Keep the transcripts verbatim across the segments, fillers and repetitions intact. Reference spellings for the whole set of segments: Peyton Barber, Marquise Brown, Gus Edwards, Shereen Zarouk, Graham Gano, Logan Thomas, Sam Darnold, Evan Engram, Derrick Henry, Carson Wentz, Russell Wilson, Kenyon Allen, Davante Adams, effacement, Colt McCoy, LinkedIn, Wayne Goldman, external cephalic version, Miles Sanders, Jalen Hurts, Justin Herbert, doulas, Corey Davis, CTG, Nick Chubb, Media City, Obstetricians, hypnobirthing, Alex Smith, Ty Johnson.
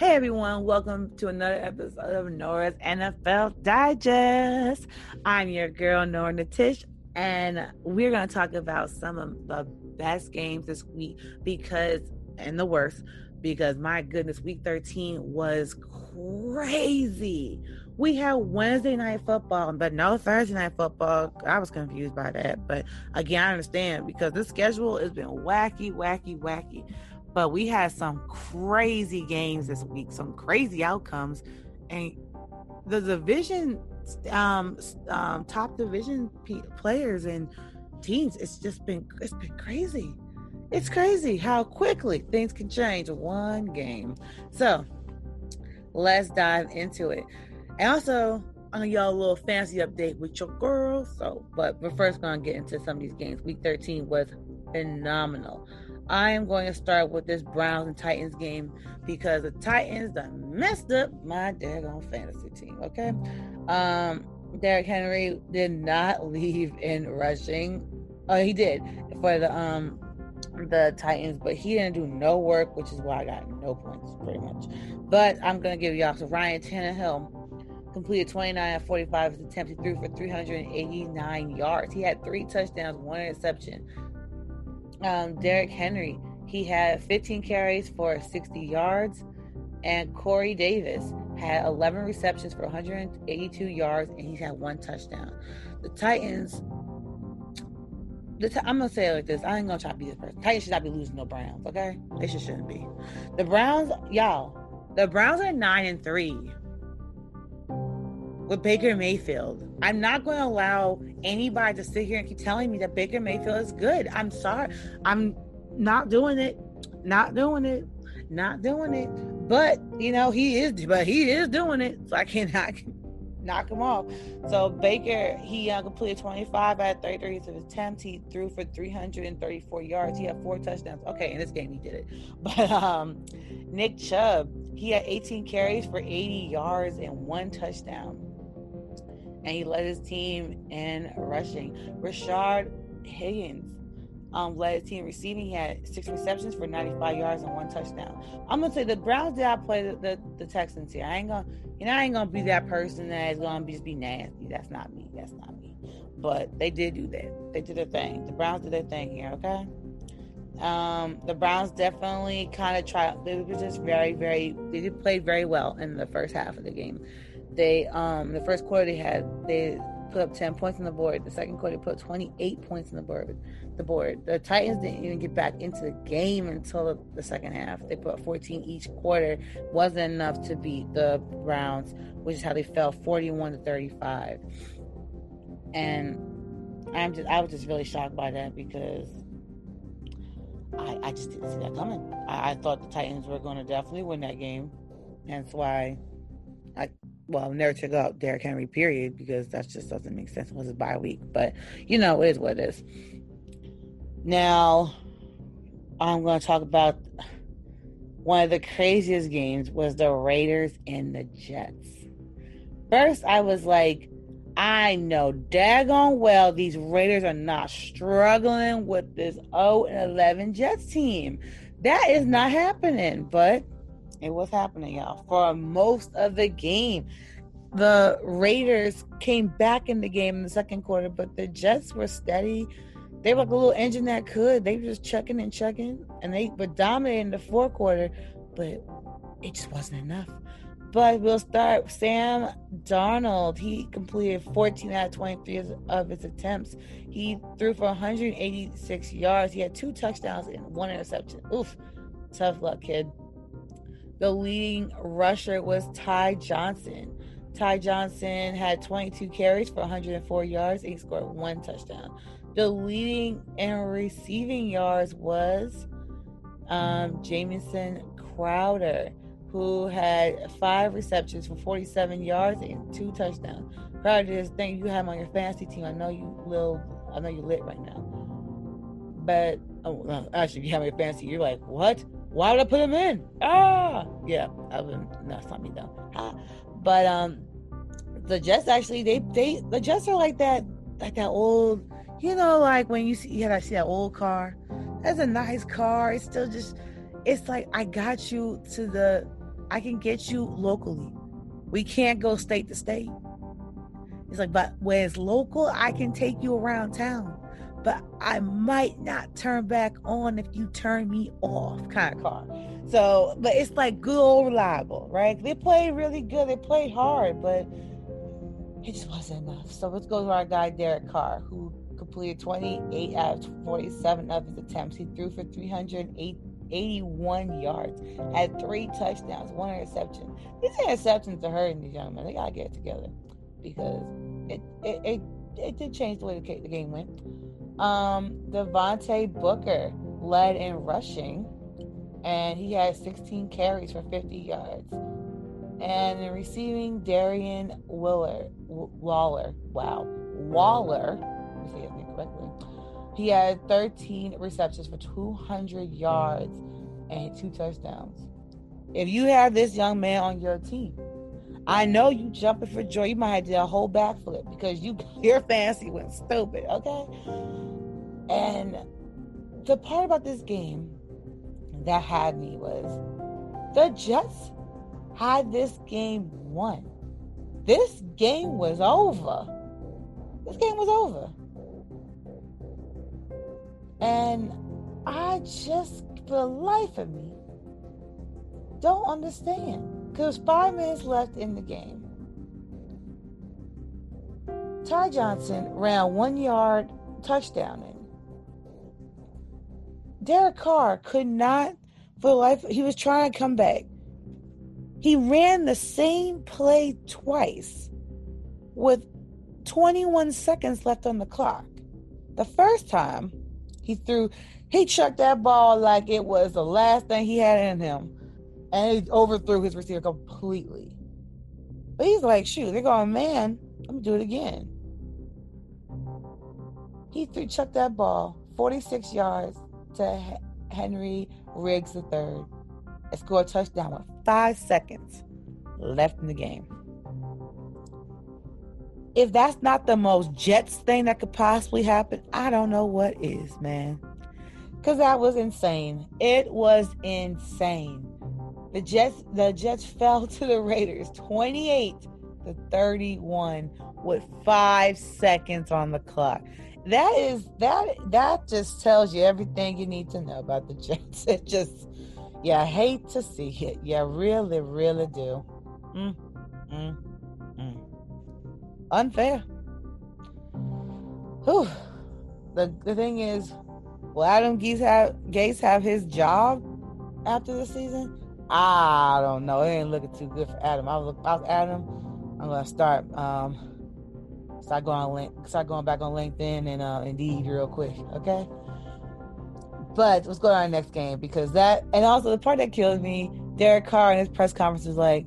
Hey everyone, welcome to another episode of Nora's N F L Digest. I'm your girl, Nora Natish, and we're going to talk about some of the best games this week because, and the worst, because my goodness, week thirteen was crazy. We had Wednesday night football, but no Thursday night football. I was confused by that, but again, I understand because this schedule has been wacky, wacky, wacky. But we had some crazy games this week, some crazy outcomes. And the division, um, um, top division pe- players and teams, it's just been, it's been crazy. It's crazy how quickly things can change one game. So let's dive into it. And also, I'm going to give y'all a little fancy update with your girl. So, but we're first going to get into some of these games. Week thirteen was phenomenal. I am going to start with this Browns and Titans game because the Titans done messed up my daggone fantasy team, okay? Um, Derrick Henry did not leave in rushing. Oh, he did for the um the Titans, but he didn't do no work, which is why I got no points pretty much. But I'm going to give y'all to Ryan Tannehill. Completed twenty-nine of forty-five his attempts. He threw for three hundred eighty-nine yards. He had three touchdowns, one interception. Um, Derrick Henry, he had fifteen carries for sixty yards, and Corey Davis had eleven receptions for one hundred eighty-two yards, and he had one touchdown. The Titans, the t- I'm gonna say it like this: I ain't gonna try to be this person. Titans should not be losing no Browns, okay? They should shouldn't be. The Browns, y'all, the Browns are nine and three with Baker Mayfield. I'm not going to allow anybody to sit here and keep telling me that Baker Mayfield is good. I'm sorry. I'm not doing it. Not doing it. Not doing it. But, you know, he is, but he is doing it. So I cannot knock him off. So Baker, he uh, completed twenty-five out of thirty-three of his attempts. He threw for three hundred thirty-four yards. He had four touchdowns. Okay, in this game he did it. But um, Nick Chubb, he had eighteen carries for eighty yards and one touchdown. And he led his team in rushing. Rashard Higgins um, led his team receiving. He had six receptions for ninety-five yards and one touchdown. I'm gonna say the Browns did not play the, the, the Texans here. I ain't gonna, you know, I ain't gonna be that person that is gonna be, just be nasty. That's not me. That's not me. But they did do that. They did their thing. The Browns did their thing here. Okay. Um, the Browns definitely kind of tried. They were just very, very. They did play very well in the first half of the game. They, um, the first quarter they had, they put up ten points on the board. The second quarter they put up twenty-eight points on the board. The board. The Titans didn't even get back into the game until the, the second half. They put up fourteen each quarter. Wasn't enough to beat the Browns, which is how they fell forty-one to thirty-five. And I'm just, I was just really shocked by that because I, I just didn't see that coming. I, I thought the Titans were going to definitely win that game. That's why I. Well, I've never took out Derrick Henry, period, because that just doesn't make sense. It was a bye week. But, you know, it is what it is. Now, I'm going to talk about one of the craziest games was the Raiders and the Jets. First, I was like, I know daggone well these Raiders are not struggling with this oh and eleven Jets team. That is not happening, but... It was happening, y'all. For most of the game, the Raiders came back in the game in the second quarter, but the Jets were steady. They were like a little engine that could. They were just chucking and chucking, and they were dominating the fourth quarter, but it just wasn't enough. But we'll start. Sam Darnold, he completed fourteen out of twenty-three of his attempts. He threw for one hundred eighty-six yards. He had two touchdowns and one interception. Oof, tough luck, kid. The leading rusher was Ty Johnson. Ty Johnson had twenty-two carries for one hundred four yards, and he scored one touchdown. The leading and receiving yards was um, Jamison Crowder, who had five receptions for forty-seven yards and two touchdowns. Crowder did his thing. You have him on your fantasy team. I know you will. I know you lit right now. But oh, actually, if you have him on your fantasy, you're like, what? Why would I put him in? Ah, yeah. I wouldn't. No, it's not me though. Ah. But um, the Jets actually they they the Jets are like that like that old, you know, like when you see yeah I see that old car. That's a nice car. It's still just it's like I got you to the I can get you locally. We can't go state to state. It's like, but where it's local, I can take you around town. But I might not turn back on if you turn me off, kind of car. So, but it's like good old reliable, right? They played really good. They played hard, but it just wasn't enough. So let's go to our guy, Derek Carr, who completed twenty-eight out of forty-seven of his attempts. He threw for three hundred eighty-one yards, had three touchdowns, one interception. These interceptions are hurting these young men. They got to get it together because it, it, it, it did change the way the game went. Um, Devontae Booker led in rushing, and he had sixteen carries for fifty yards. And in receiving, Darian Waller, Waller, wow, Waller, let me say his name correctly. He had thirteen receptions for two hundred yards and two touchdowns. If you have this young man on your team, I know you jumping for joy. You might have to do a whole backflip because you your fantasy went stupid, okay? And the part about this game that had me was the Jets had this game won. This game was over. This game was over. And I just, for the life of me, don't understand. Because five minutes left in the game. Ty Johnson ran one yard touchdown in. Derek Carr could not, for life, he was trying to come back. He ran the same play twice with twenty-one seconds left on the clock. The first time he threw, he chucked that ball like it was the last thing he had in him. And he overthrew his receiver completely. But he's like, shoot, they're going, man, let me do it again. He threw, chucked that ball forty-six yards to Henry Riggs the third and scored a touchdown with five seconds left in the game. If that's not the most Jets thing that could possibly happen, I don't know what is, man. Because that was insane. It was insane. The Jets, the Jets fell to the Raiders, twenty-eight to thirty-one, with five seconds on the clock. That is that that just tells you everything you need to know about the Jets. It just, you hate to see it. You really, really do. Mm, mm, mm. Unfair. Whew. The the thing is, will Adam Gase have Gase have his job after the season? I don't know. It ain't looking too good for Adam. I was, I was Adam. I'm gonna start um, start going on link, start going back on LinkedIn and uh, Indeed real quick, okay? But let's go to our next game because that, and also the part that killed me, Derek Carr in his press conference was like,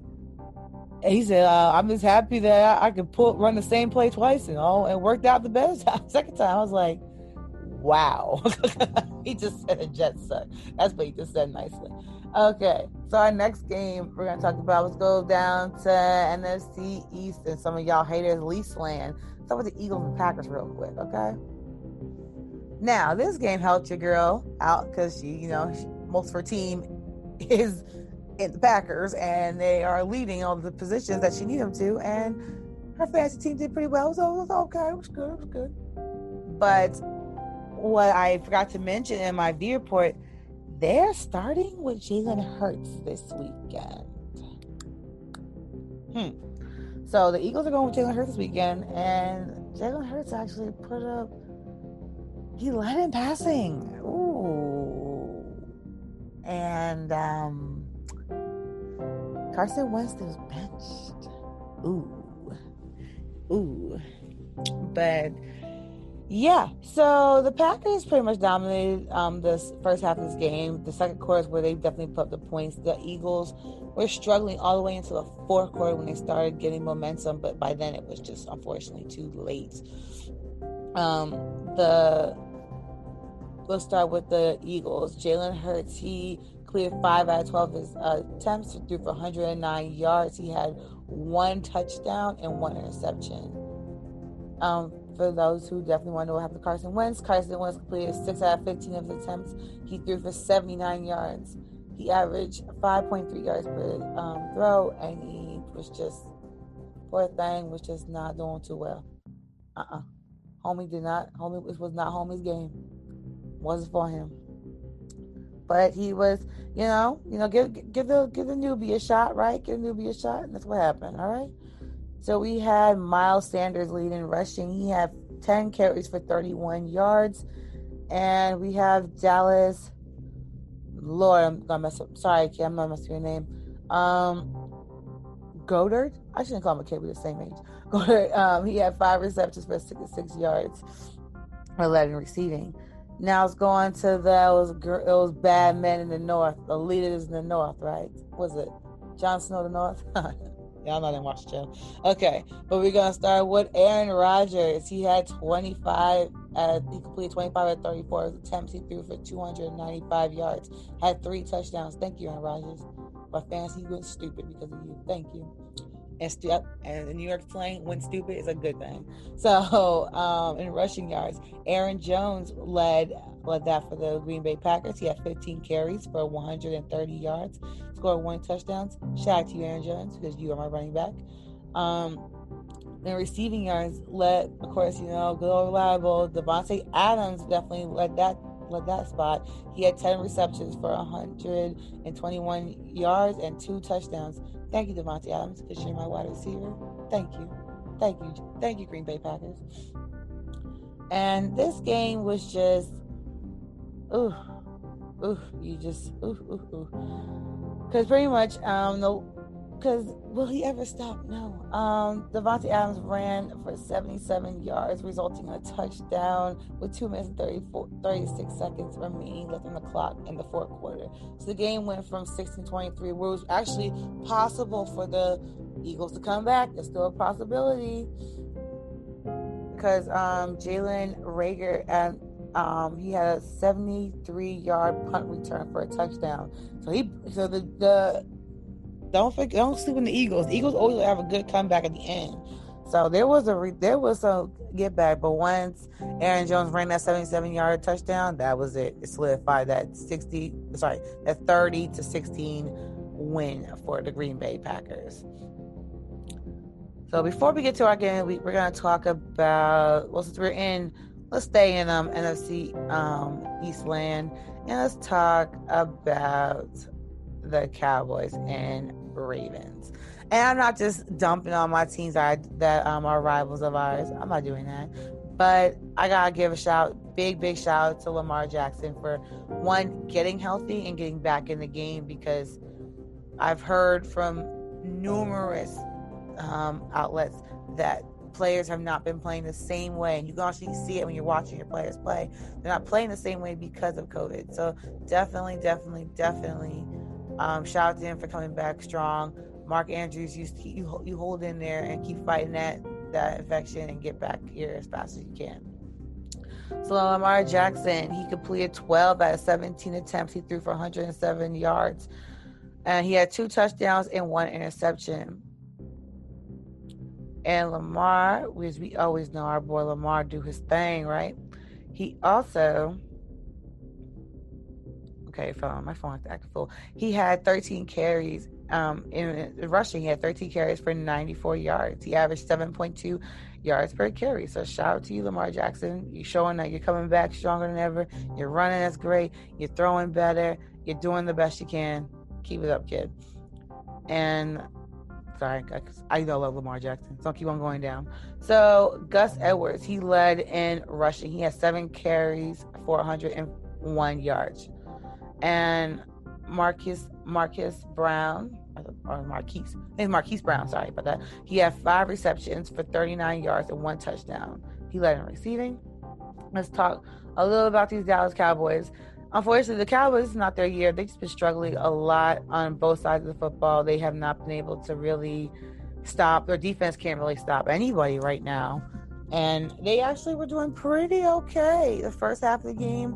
he said, uh, "I'm just happy that I, I could pull run the same play twice and all, and worked out the best time, second time." I was like, "Wow." He just said a Jets suck. That's what he just said nicely. Okay, so our next game we're going to talk about, let's go down to N F C East and some of y'all haters, Leaseland. Let's talk about the Eagles and Packers real quick, okay? Now, this game helped your girl out because she, you know, she, most of her team is in the Packers, and they are leading all the positions that she needed them to, and her fantasy team did pretty well, so it was okay, it was good, it was good. But what I forgot to mention in my V report, they're starting with Jalen Hurts this weekend. Hmm. So the Eagles are going with Jalen Hurts this weekend, and Jalen Hurts actually put up, he led in passing. Ooh. And um, Carson Wentz was benched. Ooh. Ooh. But yeah, so the Packers pretty much dominated um, this first half of this game. The second quarter is where they definitely put up the points. The Eagles were struggling all the way into the fourth quarter when they started getting momentum, but by then it was just unfortunately too late. Um, the We'll start with the Eagles. Jalen Hurts, he cleared five out of twelve of his uh, attempts, threw for one hundred nine yards. He had one touchdown and one interception. Um... For those who definitely want to know what happened to Carson Wentz, Carson Wentz completed six out of fifteen of his attempts. He threw for seventy-nine yards. He averaged five point three yards per um, throw, and he was just, poor thing, was just not doing too well. Uh-uh. Homie did not, homie, it was not homie's game. Wasn't for him. But he was, you know, you know, give give the give the newbie a shot, right? Give the newbie a shot, and that's what happened, all right? So we had Miles Sanders leading rushing. He had ten carries for thirty-one yards. And we have Dallas, Lord, I'm gonna mess up. Sorry, kid, I'm gonna mess up your name. Um, Goedert. I shouldn't call him a kid. We're the same age. Goedert. Um, he had five receptions for sixty-six yards, eleven receiving. Now it's going to those those bad men in the north, the leaders in the north, right? Was it Jon Snow the North? Y'all know I didn't watch the show. Okay, but we're gonna start with Aaron Rodgers. He had twenty-five. At, he completed twenty-five of thirty-four attempts. He threw for two hundred ninety-five yards. Had three touchdowns. Thank you, Aaron Rodgers. My fans, he went stupid because of you. Thank you. And, stu- and the New York slang, went stupid is a good thing. So, um, in rushing yards, Aaron Jones led led that for the Green Bay Packers. He had fifteen carries for one hundred thirty yards. Scored one touchdown. Shout out to you, Aaron Jones, because you are my running back. Um... In receiving yards, let of course you know good old reliable Davante Adams definitely led that led that spot. He had ten receptions for one hundred twenty-one yards and two touchdowns. Thank you, Davante Adams, because you're my wide receiver. Thank you, thank you, thank you, Green Bay Packers. And this game was just ooh, ooh, you just ooh, ooh, ooh, because pretty much um the. Because will he ever stop? No. Um, Davante Adams ran for seventy-seven yards, resulting in a touchdown with two minutes and thirty-four, thirty-six seconds remaining left on the clock in the fourth quarter. So the game went from sixteen twenty-three, where it was actually possible for the Eagles to come back. It's still a possibility because um, Jalen Rager and Um, he had a seventy-three-yard punt return for a touchdown. So he, so the the Don't forget, don't sleep on the Eagles. The Eagles always have a good comeback at the end. So there was a re- there was a get back, but once Aaron Jones ran that seventy-seven-yard touchdown, that was it. It solidified that sixty, sorry, that thirty to sixteen win for the Green Bay Packers. So before we get to our game week, we're gonna talk about well, since we're in, let's stay in um N F C um East land, and let's talk about the Cowboys and Ravens. And I'm not just dumping on my teams that, I, that um, are rivals of ours. I'm not doing that. But I got to give a shout, big, big shout out to Lamar Jackson for, one, getting healthy and getting back in the game, because I've heard from numerous um, outlets that players have not been playing the same way. And you can actually see it when you're watching your players play. They're not playing the same way because of COVID. So definitely, definitely, definitely Um, shout out to him for coming back strong. Mark Andrews, you, you you hold in there and keep fighting that that infection and get back here as fast as you can. So Lamar Jackson, he completed twelve out of seventeen attempts. He threw for one hundred seven yards, and he had two touchdowns and one interception. And Lamar, as we always know, our boy Lamar do his thing, right? He also. Okay, phone. My phone is acting full. He had thirteen carries. Um, in rushing, he had thirteen carries for ninety-four yards. He averaged seven point two yards per carry. So shout out to you, Lamar Jackson. You're showing that you're coming back stronger than ever. You're running, that's great. You're throwing better. You're doing the best you can. Keep it up, kid. And sorry, I know I love Lamar Jackson, so I'll keep on going down. So Gus Edwards, he led in rushing. He had seven carries for one hundred one yards. And Marquise Marquise Brown, or Marquise, it's Marquise Brown, sorry about that. He had five receptions for thirty-nine yards and one touchdown. He led in receiving. Let's talk a little about these Dallas Cowboys. Unfortunately, the Cowboys, it's not their year. They've just been struggling a lot on both sides of the football. They have not been able to really stop. Their defense can't really stop anybody right now. And they actually were doing pretty okay the first half of the game.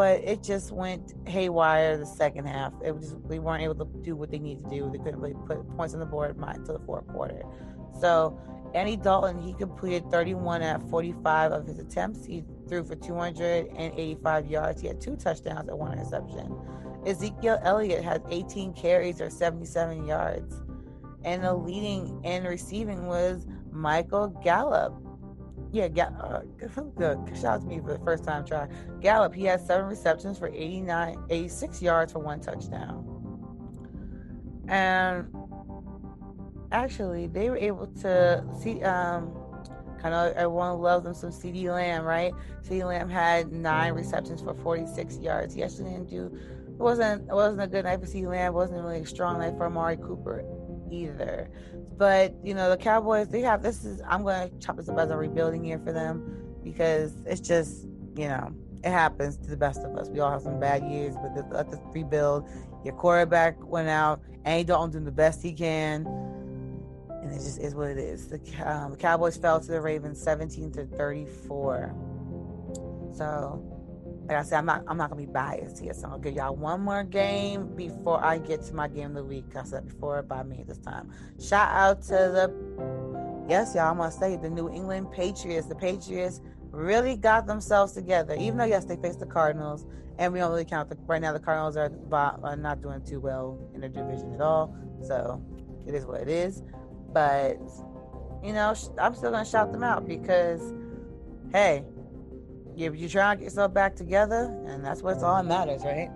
But it just went haywire the second half. It was just, we weren't able to do what they needed to do. They couldn't really put points on the board until the fourth quarter. So Andy Dalton, he completed thirty-one out of forty-five of his attempts. He threw for two hundred eighty-five yards. He had two touchdowns and one interception. Ezekiel Elliott has eighteen carries or seventy-seven yards. And the leading in receiving was Michael Gallup. Yeah, uh, shout out to me for the first time try. Gallup, he has seven receptions for eighty-nine, eighty-six yards for one touchdown. And actually, they were able to see, um, kind of everyone loves them some CeeDee Lamb, right? CeeDee Lamb had nine receptions for forty-six yards. He actually didn't do, it wasn't, it wasn't a good night for CeeDee Lamb. It wasn't really a strong night for Amari Cooper either. But, you know, the Cowboys, they have, this is, I'm going to chop this up as a rebuilding year for them because it's just, you know, it happens to the best of us. We all have some bad years, but this, let this rebuild. Your quarterback went out, and he don't do the best he can, and it just is what it is. The, um, the Cowboys fell to the Ravens seventeen to thirty-four. So, like I said, I'm not I'm not gonna be biased here. So I'm gonna give y'all one more game before I get to my game of the week. I said before by me this time. Shout out to the yes, y'all. I'm gonna say the New England Patriots. The Patriots really got themselves together. Even though yes, they faced the Cardinals, and we don't really count the, right now. The Cardinals are, are not doing too well in their division at all. So it is what it is. But you know, I'm still gonna shout them out because hey. If you're trying to get yourself back together, and that's what's all that matters, right?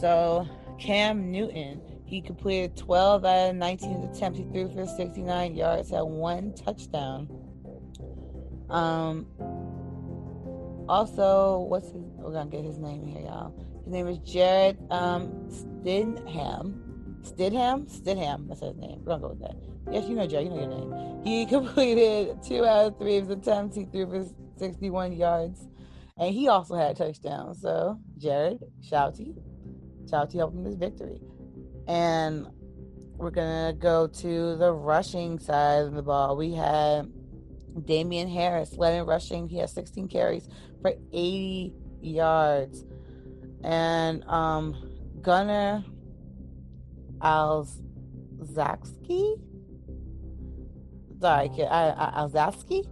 So, Cam Newton, he completed twelve out of nineteen attempts. He threw for sixty-nine yards, had one touchdown. Um. Also, what's his, we're gonna get his name here, y'all. His name is Jared um Stidham. Stidham? Stidham. That's his name. We're gonna go with that. Yes, you know Jared. You know your name. He completed two out of three of his attempts. He threw for sixty-one yards. And he also had touchdowns. So, Jared, shout out to you. Shout out to you helping this victory. And we're going to go to the rushing side of the ball. We had Damian Harris led in rushing. He had sixteen carries for eighty yards. And um, Gunnar Alzakski? Sorry, kid. I, I, Alzakski?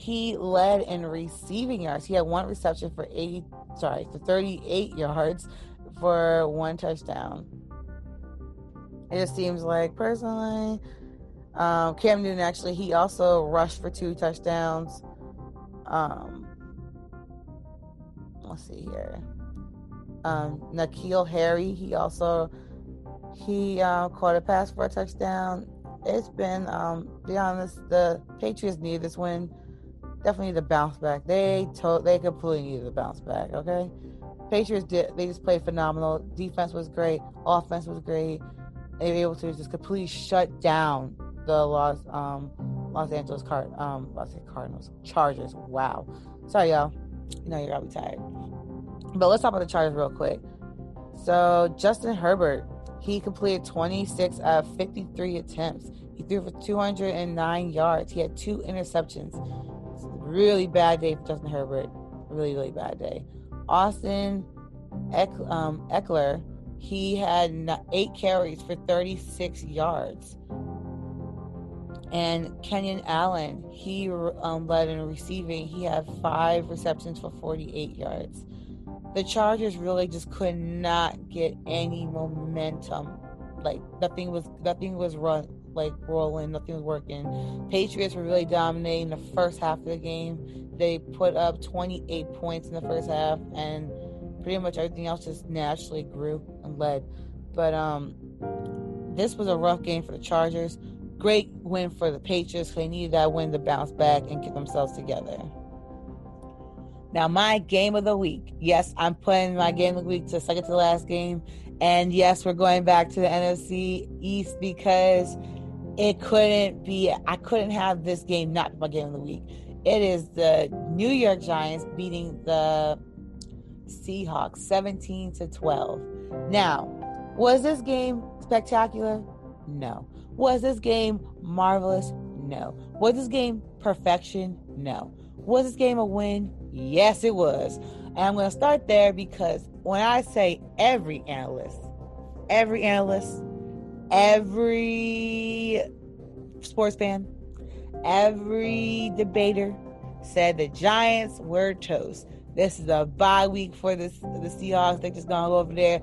He led in receiving yards. He had one reception for eighty, sorry, for thirty-eight yards for one touchdown. It just seems like, personally, um, Cam Newton actually, he also rushed for two touchdowns. Um, let's see here. Um, N'Keal Harry, he also, he uh, caught a pass for a touchdown. It's been, um, to be honest, the Patriots need this win. Definitely need to bounce back. They told, they completely needed to bounce back, okay? Patriots did. They just played phenomenal. Defense was great. Offense was great. They were able to just completely shut down the Los um, Los Angeles Card um Los Angeles Cardinals Chargers. Wow. Sorry, y'all. You know you're probably tired. But let's talk about the Chargers real quick. So Justin Herbert, he completed twenty-six out of fifty-three attempts. He threw for two hundred nine yards. He had two interceptions. Really bad day for Justin Herbert. Really, really bad day. Austin Eck- um, Eckler, he had eight carries for thirty-six yards. And Kenyon Allen, he um, led in receiving. He had five receptions for forty-eight yards. The Chargers really just could not get any momentum. Like nothing was, nothing was run. Like rolling, nothing was working. Patriots were really dominating the first half of the game. They put up twenty-eight points in the first half, and pretty much everything else just naturally grew and led. But um, this was a rough game for the Chargers. Great win for the Patriots. They needed that win to bounce back and get themselves together. Now, my game of the week. Yes, I'm putting my game of the week to second to the last game. And yes, we're going back to the N F C East because it couldn't be, I couldn't have this game not be my game of the week. It is the New York Giants beating the Seahawks seventeen to twelve. Now, was this game spectacular? No. Was this game marvelous? No. Was this game perfection? No. Was this game a win? Yes, it was. And I'm going to start there because when I say every analyst, every analyst, every sports fan, Every debater said the Giants were toast. This is a bye week for this, the Seahawks. They're just going to go over there,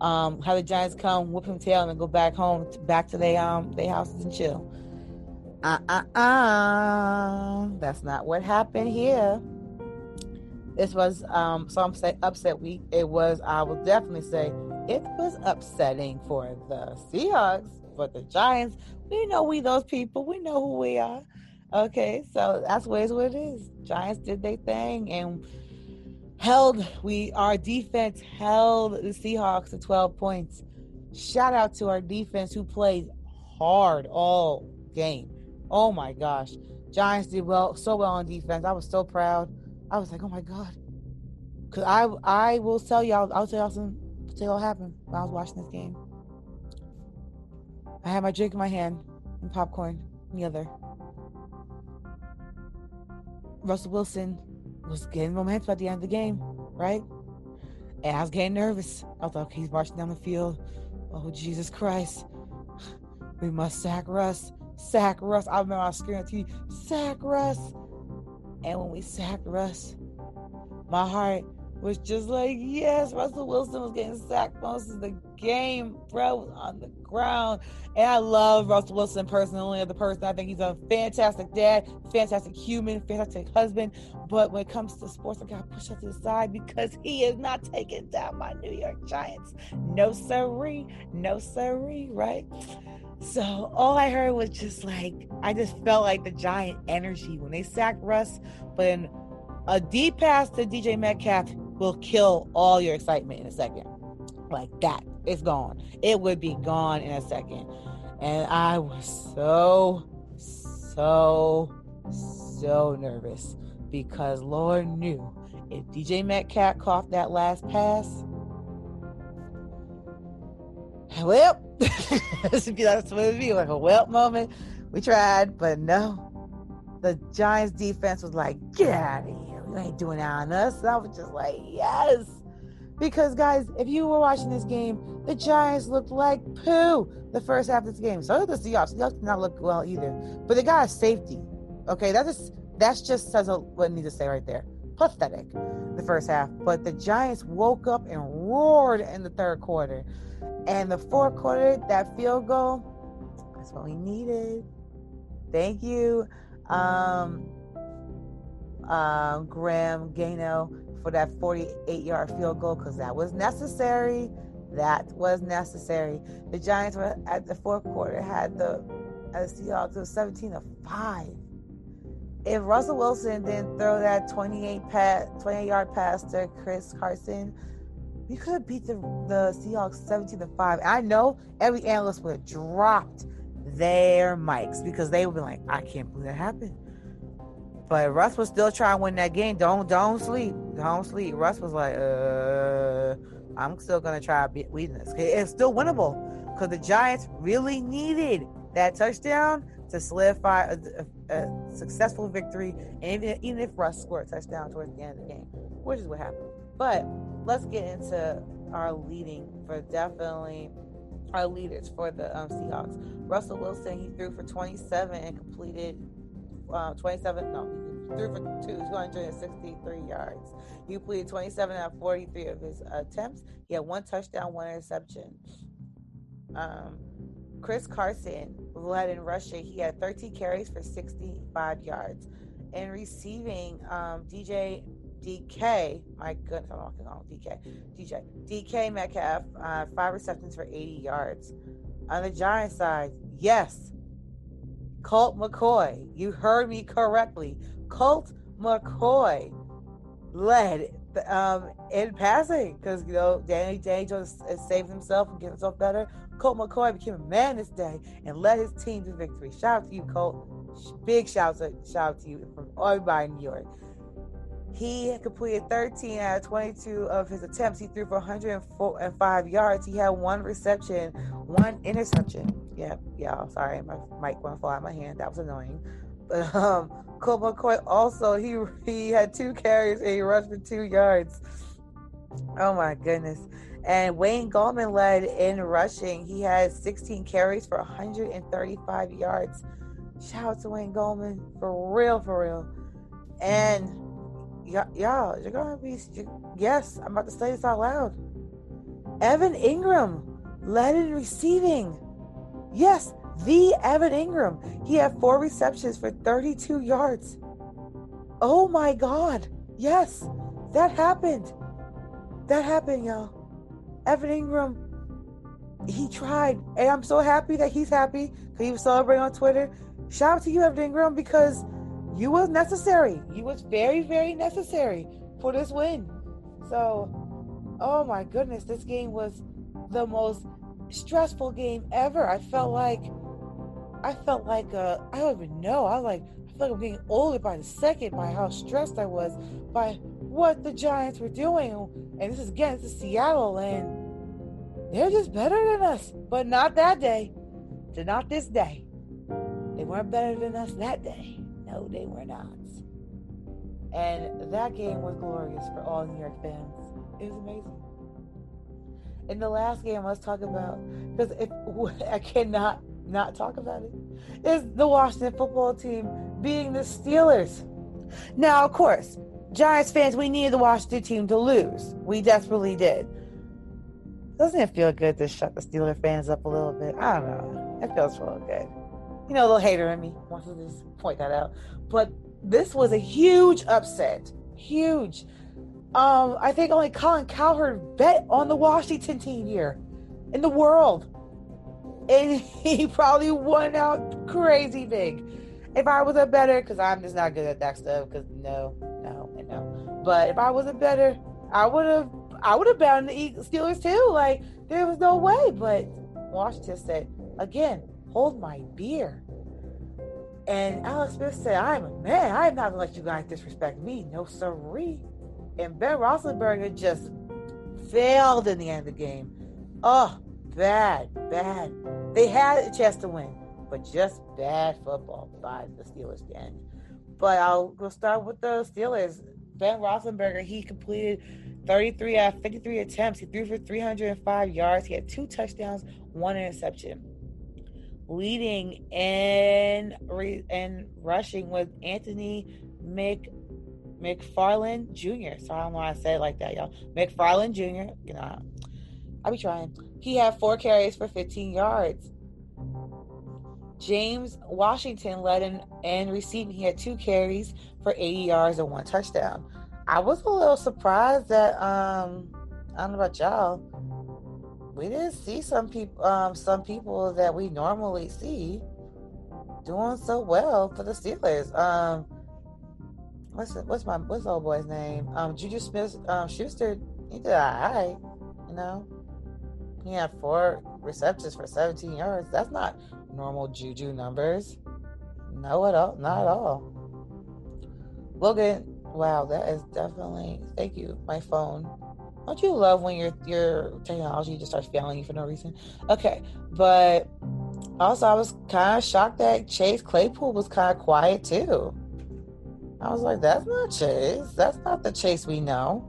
um, have the Giants come, whoop them tail, and then go back home, to, back to their um, they houses and chill. Uh-uh-uh. That's not what happened here. This was um, some say upset week. It was, I will definitely say, it was upsetting for the Seahawks, for the Giants. We know we those people. We know who we are. Okay, so that's what it is. Giants did their thing and held, we our defense held the Seahawks to twelve points. Shout out to our defense who played hard all game. Oh my gosh. Giants did well, so well on defense. I was so proud. I was like, oh my God. Cause I I will tell y'all, I'll tell y'all some tell y'all what happened when I was watching this game. I had my drink in my hand and popcorn in the other. Russell Wilson was getting momentum at the end of the game, right? And I was getting nervous. I was like, okay, he's marching down the field. Oh, Jesus Christ. We must sack Russ. Sack Russ. I remember I was screaming at the T V, sack Russ. And when we sacked Russ, my heart was just like, yes, Russell Wilson was getting sacked most of the game, bro, was on the ground. And I love Russell Wilson personally as a person. I think he's a fantastic dad, fantastic human, fantastic husband. But when it comes to sports, I got pushed out to the side because he is not taking down my New York Giants. No siree, no siree, right? So all I heard was just like, I just felt like the Giant energy when they sacked Russ. But in a deep pass to D J Metcalf will kill all your excitement in a second. Like that. It's gone. It would be gone in a second. And I was so, so, so nervous because Lord knew if D J Metcalf coughed that last pass, well, that's what it'd be like a well moment. We tried, but no. The Giants defense was like, get out of here. You ain't doing that on us. I was just like, yes. Because, guys, if you were watching this game, the Giants looked like poo the first half of this game. So did the Seahawks. The Seahawks did not look well either. But they got a safety. Okay, that just, that just says what I need to say right there. Pathetic, the first half. But the Giants woke up and roared in the third quarter. And the fourth quarter, that field goal, that's what we needed. Thank you. Um... Um, Graham Gano for that forty-eight-yard field goal because that was necessary. That was necessary. The Giants were at the fourth quarter had the at the Seahawks was seventeen to five. If Russell Wilson didn't throw that twenty-eight pass, twenty-eight-yard pass to Chris Carson, we could have beat the the Seahawks seventeen to five. I know every analyst would have dropped their mics because they would be like, I can't believe that happened. But Russ was still trying to win that game. Don't don't sleep. Don't sleep. Russ was like, uh, I'm still going to try to win this. It's still winnable because the Giants really needed that touchdown to solidify a, a, a successful victory, and even, even if Russ scored a touchdown towards the end of the game, which is what happened. But let's get into our leading for definitely our leaders for the um, Seahawks. Russell Wilson, he threw for twenty-seven and completed Uh, twenty-seven, no, he threw for two hundred sixty-three yards. He completed twenty-seven out of forty-three of his attempts. He had one touchdown, one interception. Um, Chris Carson, who had in rushing, he had thirteen carries for sixty-five yards. In receiving, um, D J D K, my goodness, I'm walking on D K. D J D K Metcalf, uh, five receptions for eighty yards. On the Giants side, yes. Colt McCoy, you heard me correctly. Colt McCoy led um, in passing because, you know, Danny Jones saved himself and getting himself better. Colt McCoy became a man this day and led his team to victory. Shout out to you, Colt. Big shout out, shout out to you from everybody in New York. He completed thirteen out of twenty-two of his attempts. He threw for one hundred five yards. He had one reception, one interception. Yeah, y'all. Sorry, my mic went fly out of my hand. That was annoying. But um, Colt McCoy also he he had two carries and he rushed for two yards. Oh my goodness! And Wayne Goldman led in rushing. He had sixteen carries for one hundred thirty-five yards. Shout out to Wayne Goldman. For real, for real. And y- y'all, you're going to be... You, yes, I'm about to say this out loud. Evan Engram led in receiving. Yes, the Evan Engram. He had four receptions for thirty-two yards. Oh, my God. Yes, that happened. That happened, y'all. Evan Engram, he tried. And I'm so happy that he's happy because he was celebrating on Twitter. Shout out to you, Evan Engram, because you was necessary. You was very, very necessary for this win. So, oh, my goodness. This game was the most stressful game ever. I felt like, I felt like, uh, I don't even know. I was like, I feel like I'm getting older by the second by how stressed I was by what the Giants were doing. And this is, again, this is Seattle, and they're just better than us. But not that day. Not this day. They weren't better than us that day. No, they were not. And that game was glorious for all New York fans. It was amazing. In the last game, let's talk about, because I cannot not talk about it, is the Washington football team beating the Steelers. Now, of course, Giants fans, we needed the Washington team to lose. We desperately did. Doesn't it feel good to shut the Steelers fans up a little bit? I don't know. It feels real good. You know, a little hater in me wants to just point that out. But this was a huge upset. Huge. Um, I think only Colin Cowherd bet on the Washington team here in the world. And he probably won out crazy big. If I was a better, because I'm just not good at that stuff, because no, no, and no. But if I was a better, I would have I would have bet on the Steelers too. Like, there was no way. But Washington said, again, hold my beer. And Alex Smith said, I'm a man. I'm not going to let you guys disrespect me. No siree. And Ben Roethlisberger just failed in the end of the game. Oh, bad, bad. They had a chance to win, but just bad football by the Steelers then. But I'll go start with the Steelers. Ben Roethlisberger, he completed thirty-three out of fifty-three attempts. He threw for three hundred five yards. He had two touchdowns, one interception. Leading and re- and rushing with Anthony Mc McFarland Junior So I don't know why I say it like that, y'all. McFarland Junior You know, I'll be trying. He had four carries for fifteen yards. James Washington led in and receiving. He had two carries for eighty yards and one touchdown. I was a little surprised that um, I don't know about y'all. We didn't see some people, um, some people that we normally see, doing so well for the Steelers. Um, what's what's my what's old boy's name? Um, Juju Smith um, Schuster. He did all right, you know. He had four receptions for seventeen yards. That's not normal Juju numbers. No, at all. Not at all. Logan, wow, that is definitely. Thank you, my phone. Don't you love when your your technology just starts failing you for no reason? Okay, but also I was kind of shocked that Chase Claypool was kind of quiet too. I was like, that's not Chase. That's not the Chase we know.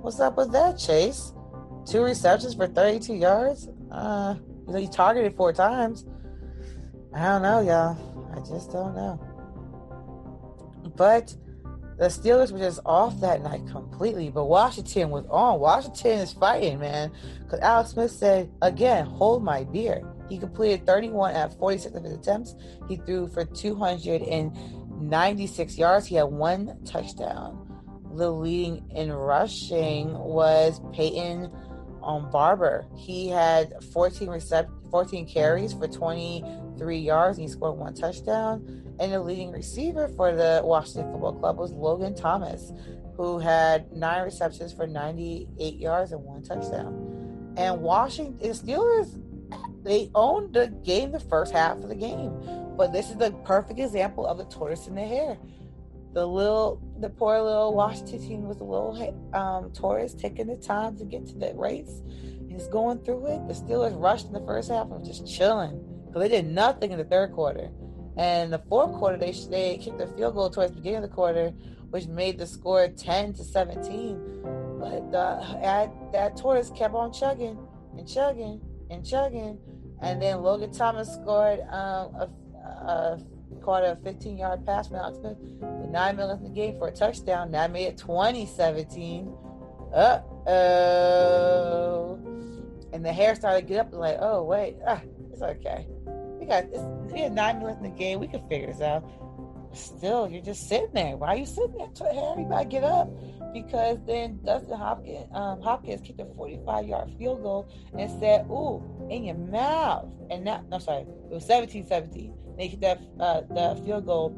What's up with that, Chase? Two receptions for thirty-two yards? Uh, you know, you targeted four times. I don't know, y'all. I just don't know. But the Steelers were just off that night completely. But Washington was on. Washington is fighting, man. Because Alex Smith said, again, hold my beer. He completed thirty-one out of forty-six of his attempts. He threw for two hundred ninety-six yards. He had one touchdown. The leading in rushing was Peyton on Barber. He had fourteen recept- fourteen carries for twenty-three yards, and he scored one touchdown. And the leading receiver for the Washington Football Club was Logan Thomas, who had nine receptions for ninety-eight yards and one touchdown. And Washington Steelers, they owned the game the first half of the game. But this is the perfect example of the tortoise and the hare. The little, the poor little Washington team was a little um, tortoise taking the time to get to the race. He's going through it. The Steelers rushed in the first half and was just chilling because they did nothing in the third quarter. And the fourth quarter, they they kicked a field goal towards the beginning of the quarter, which made the score ten to seventeen. But uh, at, that tortoise kept on chugging and chugging and chugging. And then Logan Thomas scored um, a, a caught a fifteen-yard pass from Alex Smith with nine minutes in the game for a touchdown. That made it twenty seventeen. Uh-oh. And the hair started to get up and like, oh, wait. Ah, it's okay. We got this. We had nine minutes in the game. We can figure this out. Still, you're just sitting there. Why are you sitting there? Harry, you might get up. Because then Dustin Hopkins, um, Hopkins kicked a forty-five-yard field goal and said, ooh, in your mouth. And now, no, sorry, it was seventeen seventeen. They kicked that uh, the field goal,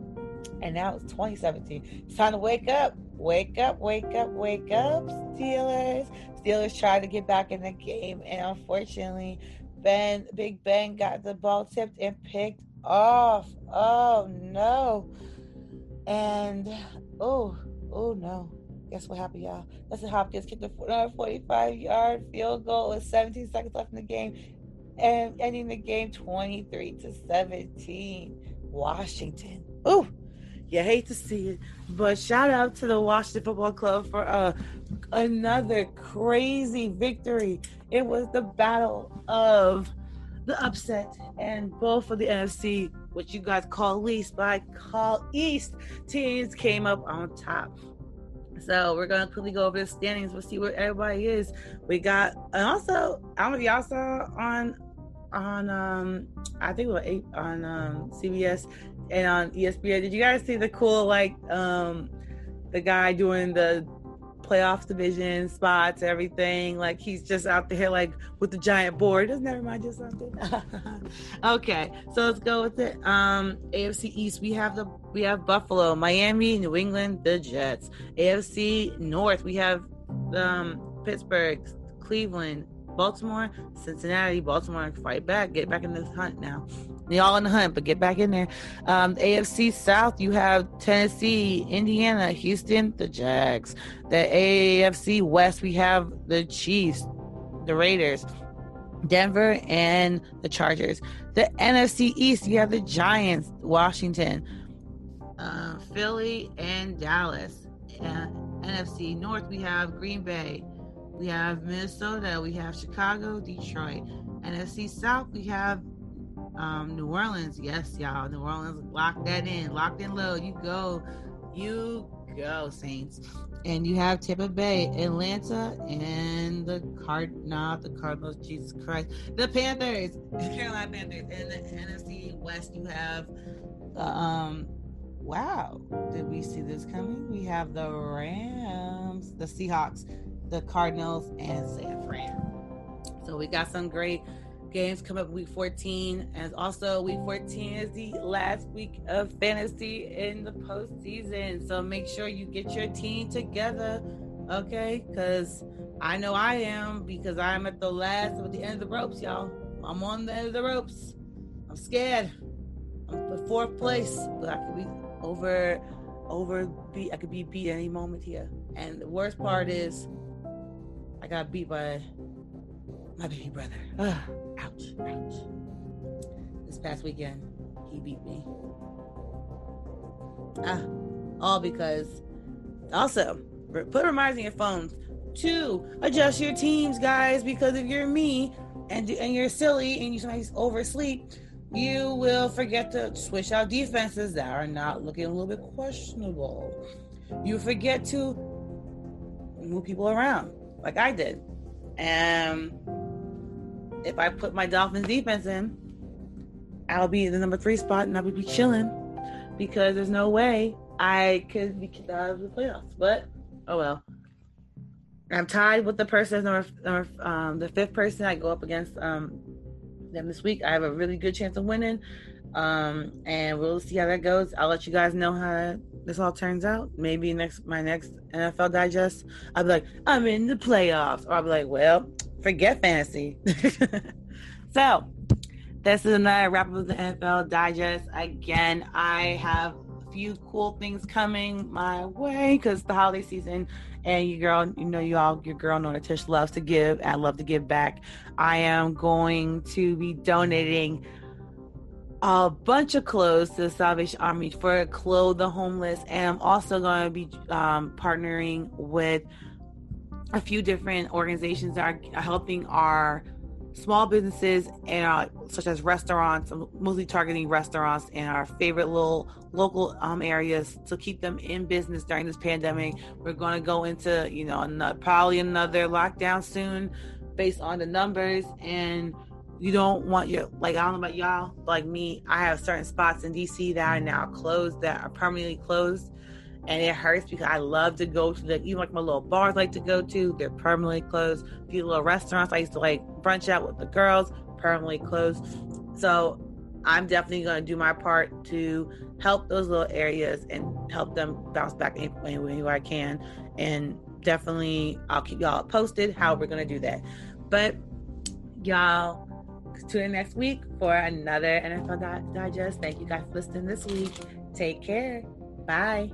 and now it's twenty seventeen. It's time to wake up. Wake up, wake up, wake up, Steelers. Steelers tried to get back in the game, and unfortunately, Ben, Big Ben got the ball tipped and picked off. Oh, no. And, oh, oh, no. Guess what happened, y'all? Dustin Hopkins kicked a forty-five-yard field goal with seventeen seconds left in the game and ending the game twenty-three to seventeen. Washington. Ooh, you hate to see it, but shout out to the Washington Football Club for uh, another crazy victory. It was the battle of the upset, and both of the N F C, which you guys call East, but I call East, teams came up on top. So we're going to quickly go over the standings. We'll see where everybody is. We got, and also, I don't know if y'all saw on, on um, I think it was eight, on um, C B S and on E S P N. Did you guys see the cool, like, um, the guy doing the playoff division spots, everything? Like, he's just out there, like, with the giant board. Doesn't that remind you of something? Okay, so let's go with it. Um, A F C East, we have the we have Buffalo, Miami, New England, the Jets. A F C North, we have um, Pittsburgh, Cleveland, Baltimore, Cincinnati. Baltimore can fight back, get back in the hunt now. They all in the hunt, but get back in there. Um, A F C South, you have Tennessee, Indiana, Houston, the Jags. The A F C West, we have the Chiefs, the Raiders, Denver, and the Chargers. The N F C East, you have the Giants, Washington, uh, Philly, and Dallas. Uh, N F C North, we have Green Bay. We have Minnesota. We have Chicago, Detroit. N F C South, we have um, New Orleans. Yes, y'all. New Orleans, lock that in. Locked in low. You go. You go, Saints. And you have Tampa Bay, Atlanta, and the Card... Not the Cardinals. Jesus Christ. The Panthers. The Carolina Panthers. And the N F C West, you have... The, um, wow. Did we see this coming? We have the Rams. The Seahawks. The Cardinals, and San Fran. So we got some great games coming up week fourteen. And also week fourteen is the last week of fantasy in the postseason. So make sure you get your team together, okay? Because I know I am, because I'm at the last, at the end of the ropes, y'all. I'm on the end of the ropes. I'm scared. I'm in fourth place, but I could be over, over beat. I could be beat any moment here. And the worst part is, I got beat by my baby brother. Ugh, ouch, ouch. This past weekend, he beat me. Ah, all because, also, put reminders in your phones to adjust your teams, guys, because if you're me and and you're silly and you sometimes oversleep, you will forget to switch out defenses that are not looking a little bit questionable. You forget to move people around. Like I did. And if I put my Dolphins defense in, I'll be in the number three spot and I would be chilling because there's no way I could be kicked out of the playoffs. But, oh well. I'm tied with the person, number, number, um, the fifth person I go up against um, them this week. I have a really good chance of winning. Um, and we'll see how that goes. I'll let you guys know how this all turns out. Maybe next my next N F L Digest, I'll be like, I'm in the playoffs. Or I'll be like, well, forget fantasy. So, this is another wrap-up of the N F L Digest. Again, I have a few cool things coming my way because the holiday season and your girl, you know, you all, your girl, Nora Natish, loves to give. I love to give back. I am going to be donating a bunch of clothes to the Salvation Army for Clothe the Homeless, and I'm also going to be um, partnering with a few different organizations that are helping our small businesses and our, such as restaurants, mostly targeting restaurants and our favorite little local um, areas to keep them in business during this pandemic. We're going to go into, you know, another, probably another lockdown soon based on the numbers. And you don't want your, like, I don't know about y'all, like me, I have certain spots in D C that are now closed, that are permanently closed. And it hurts because I love to go to the, even like my little bars I like to go to, they're permanently closed. A few little restaurants I used to like brunch out with the girls, permanently closed. So I'm definitely going to do my part to help those little areas and help them bounce back any way I can. And definitely I'll keep y'all posted how we're going to do that. But y'all, tune in next week for another N F L Digest. Thank you guys for listening this week. Take care. Bye.